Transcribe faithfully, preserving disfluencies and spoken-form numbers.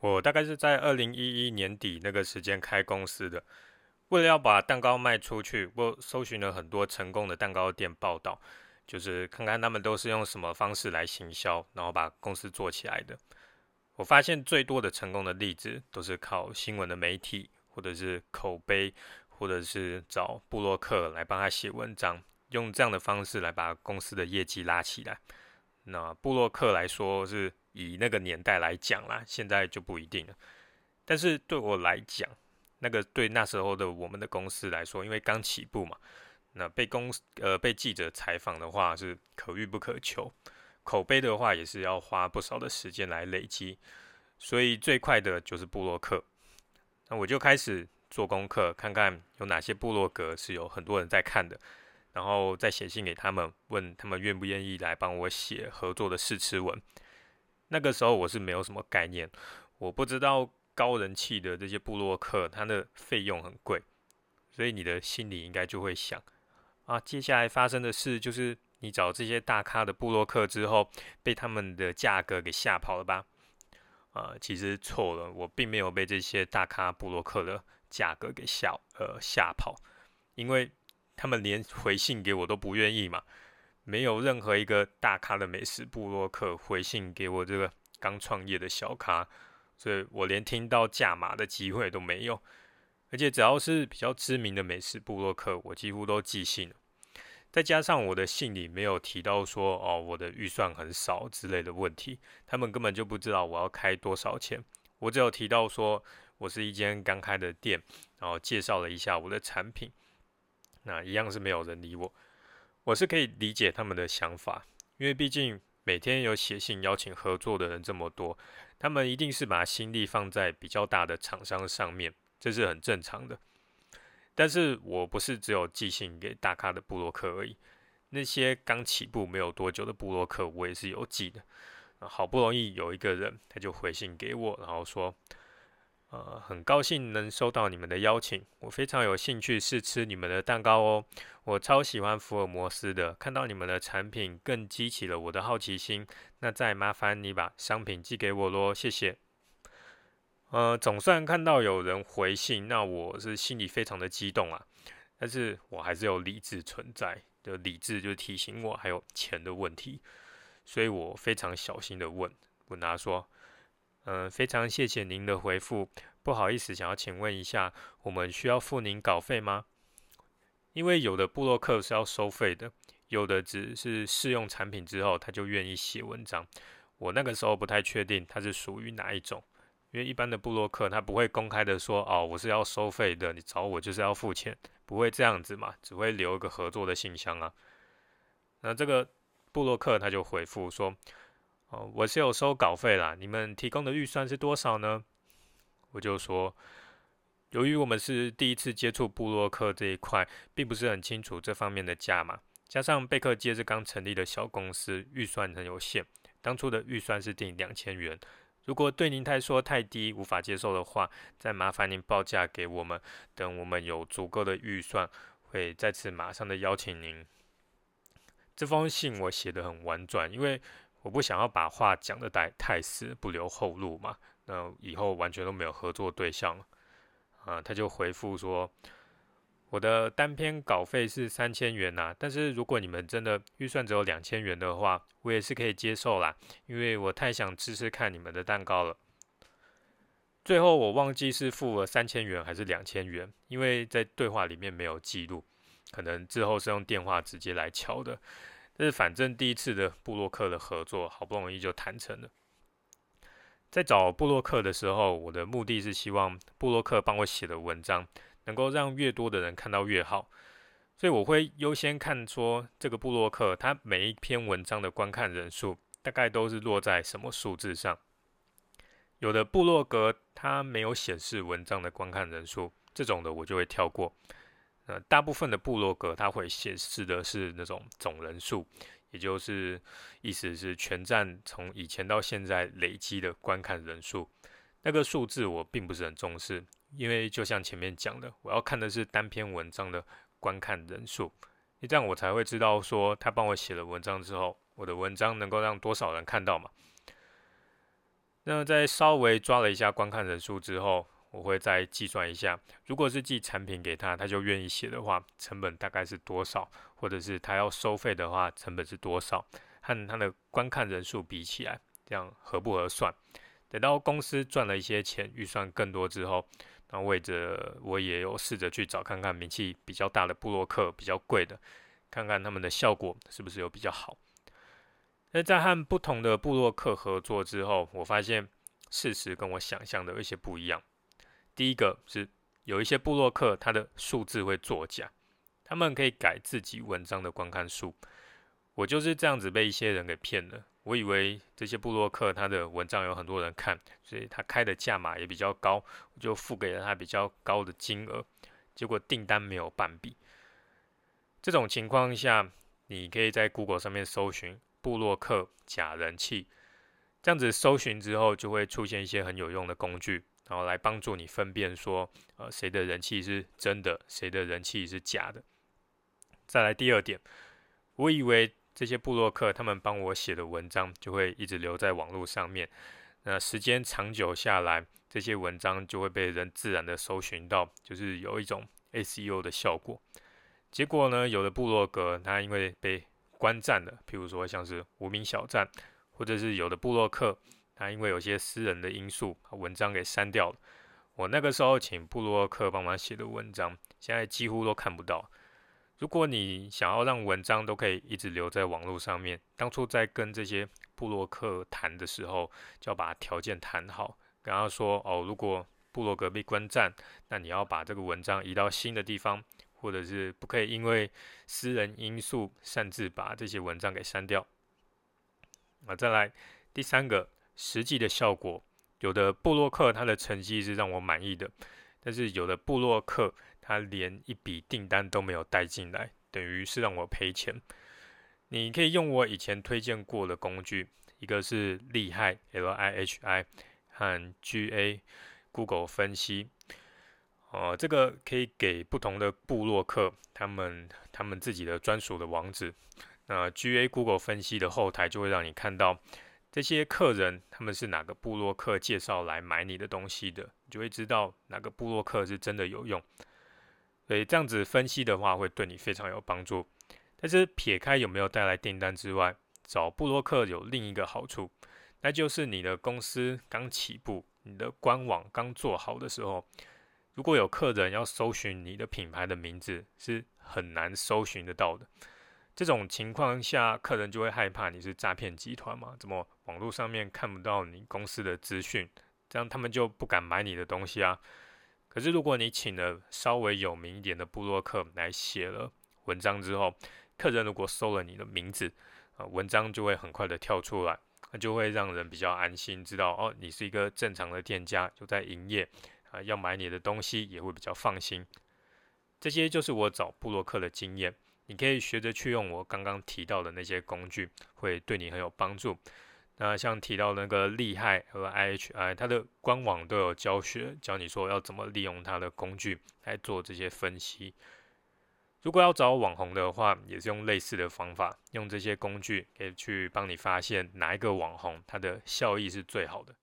我大概是在二零一一年底那个时间开公司的。为了要把蛋糕卖出去，我搜寻了很多成功的蛋糕店报道，就是看看他们都是用什么方式来行销，然后把公司做起来的。我发现最多的成功的例子都是靠新闻的媒体，或者是口碑，或者是找部落客来帮他写文章，用这样的方式来把公司的业绩拉起来。那部落客来说是以那个年代来讲啦，现在就不一定了。但是对我来讲，那个对那时候的我们的公司来说，因为刚起步嘛，那被公呃被记者采访的话是可遇不可求，口碑的话也是要花不少的时间来累积，所以最快的就是部落客。那我就开始做功课，看看有哪些部落格是有很多人在看的，然后再写信给他们，问他们愿不愿意来帮我写合作的试吃文。那个时候我是没有什么概念，我不知道高人气的这些部落客它的费用很贵，所以你的心里应该就会想啊，接下来发生的事就是你找这些大咖的部落客之后，被他们的价格给吓跑了吧？啊、呃，其实错了，我并没有被这些大咖部落客的价格给吓呃吓跑，因为他们连回信给我都不愿意嘛。没有任何一个大咖的美食部落客回信给我这个刚创业的小咖，所以我连听到价码的机会都没有。而且只要是比较知名的美食部落客，我几乎都寄信了。再加上我的信里没有提到说哦我的预算很少之类的问题，他们根本就不知道我要开多少钱。我只有提到说我是一间刚开的店，然后介绍了一下我的产品，那一样是没有人理我。我是可以理解他们的想法，因为毕竟每天有写信邀请合作的人这么多，他们一定是把心力放在比较大的厂商上面，这是很正常的。但是我不是只有寄信给大咖的部落客而已，那些刚起步没有多久的部落客我也是有寄的。好不容易有一个人他就回信给我，然后说呃，很高兴能收到你们的邀请，我非常有兴趣试吃你们的蛋糕哦，我超喜欢福尔摩斯的，看到你们的产品更激起了我的好奇心，那再麻烦你把商品寄给我咯，谢谢。呃，总算看到有人回信，那我是心里非常的激动啊，但是我还是有理智存在，就理智就提醒我还有钱的问题，所以我非常小心的问问他说。嗯，非常谢谢您的回复。不好意思，想要请问一下，我们需要付您稿费吗？因为有的部落客是要收费的，有的只是试用产品之后他就愿意写文章。我那个时候不太确定他是属于哪一种，因为一般的部落客他不会公开的说哦，我是要收费的，你找我就是要付钱，不会这样子嘛，只会留一个合作的信箱啊。那这个部落客他就回复说。哦，我是有收稿费啦，你们提供的预算是多少呢？我就说，由于我们是第一次接触部落客这一块，并不是很清楚这方面的价码，加上贝克街是刚成立的小公司，预算很有限，当初的预算是定两千元，如果对您来说太低无法接受的话，再麻烦您报价给我们，等我们有足够的预算会再次马上的邀请您。这封信我写得很婉转，因为我不想要把话讲得太死，不留后路嘛。那以后完全都没有合作对象了。啊，他就回复说，我的单篇稿费是三千元呐、啊，但是如果你们真的预算只有两千元的话，我也是可以接受啦，因为我太想吃吃看你们的蛋糕了。最后我忘记是付了三千元还是两千元，因为在对话里面没有记录，可能之后是用电话直接来敲的。但是反正第一次的部落客的合作好不容易就谈成了。在找部落客的时候，我的目的是希望部落客帮我写的文章能够让越多的人看到越好，所以我会优先看说这个部落客他每一篇文章的观看人数大概都是落在什么数字上。有的部落格他没有显示文章的观看人数，这种的我就会跳过。呃、大部分的部落格它会显示的是那种总人数，也就是意思是全站从以前到现在累积的观看人数。那个数字我并不是很重视，因为就像前面讲的，我要看的是单篇文章的观看人数，这样我才会知道说他帮我写了文章之后，我的文章能够让多少人看到嘛。那在稍微抓了一下观看人数之后，我会再计算一下，如果是寄产品给他，他就愿意写的话，成本大概是多少，或者是他要收费的话，成本是多少，和他的观看人数比起来，这样合不合算？等到公司赚了一些钱，预算更多之后，那为着我也有试着去找看看名气比较大的部落客，比较贵的，看看他们的效果是不是有比较好。那在和不同的部落客合作之后，我发现事实跟我想象的有一些不一样。第一个是有一些部落客他的数字会作假，他们可以改自己文章的观看数。我就是这样子被一些人给骗了，我以为这些部落客他的文章有很多人看，所以他开的价码也比较高，我就付给了他比较高的金额，结果订单没有半笔。这种情况下，你可以在 Google 上面搜寻部落客假人气，这样子搜寻之后就会出现一些很有用的工具，然后来帮助你分辨说，呃，谁的人气是真的，谁的人气是假的。再来第二点，我以为这些部落客他们帮我写的文章就会一直留在网络上面，那时间长久下来，这些文章就会被人自然的搜寻到，就是有一种 S E O 的效果。结果呢，有的部落格他因为被观战了，譬如说像是无名小站，或者是有的部落客他因为有些私人的因素，文章给删掉了。我那个时候请部落客帮忙写的文章，现在几乎都看不到。如果你想要让文章都可以一直留在网络上面，当初在跟这些部落客谈的时候，就要把条件谈好，跟他说哦，如果部落格被观战，那你要把这个文章移到新的地方，或者是不可以因为私人因素擅自把这些文章给删掉。啊，再来第三个。实际的效果，有的部落客他的成绩是让我满意的，但是有的部落客他连一笔订单都没有带进来，等于是让我赔钱。你可以用我以前推荐过的工具，一个是 L I H I L I H I 和 G A Google 分析，呃，这个可以给不同的部落客他们他们自己的专属的网址。那 G A Google 分析的后台就会让你看到，这些客人他们是哪个部落客介绍来买你的东西的，你就会知道哪个部落客是真的有用。所以这样子分析的话，会对你非常有帮助。但是撇开有没有带来订单之外，找部落客有另一个好处，那就是你的公司刚起步，你的官网刚做好的时候，如果有客人要搜寻你的品牌的名字，是很难搜寻得到的。这种情况下，客人就会害怕你是诈骗集团嘛？怎么网络上面看不到你公司的资讯？这样他们就不敢买你的东西啊。可是如果你请了稍微有名一点的部落客来写了文章之后，客人如果搜了你的名字，呃，文章就会很快的跳出来，那就会让人比较安心，知道哦，你是一个正常的店家，就在营业啊，要买你的东西也会比较放心。这些就是我找部落客的经验。你可以学着去用我刚刚提到的那些工具，会对你很有帮助。那像提到那个L I H I和 I H I， 它的官网都有教学，教你说要怎么利用它的工具来做这些分析。如果要找网红的话，也是用类似的方法，用这些工具可以去帮你发现哪一个网红他的效益是最好的。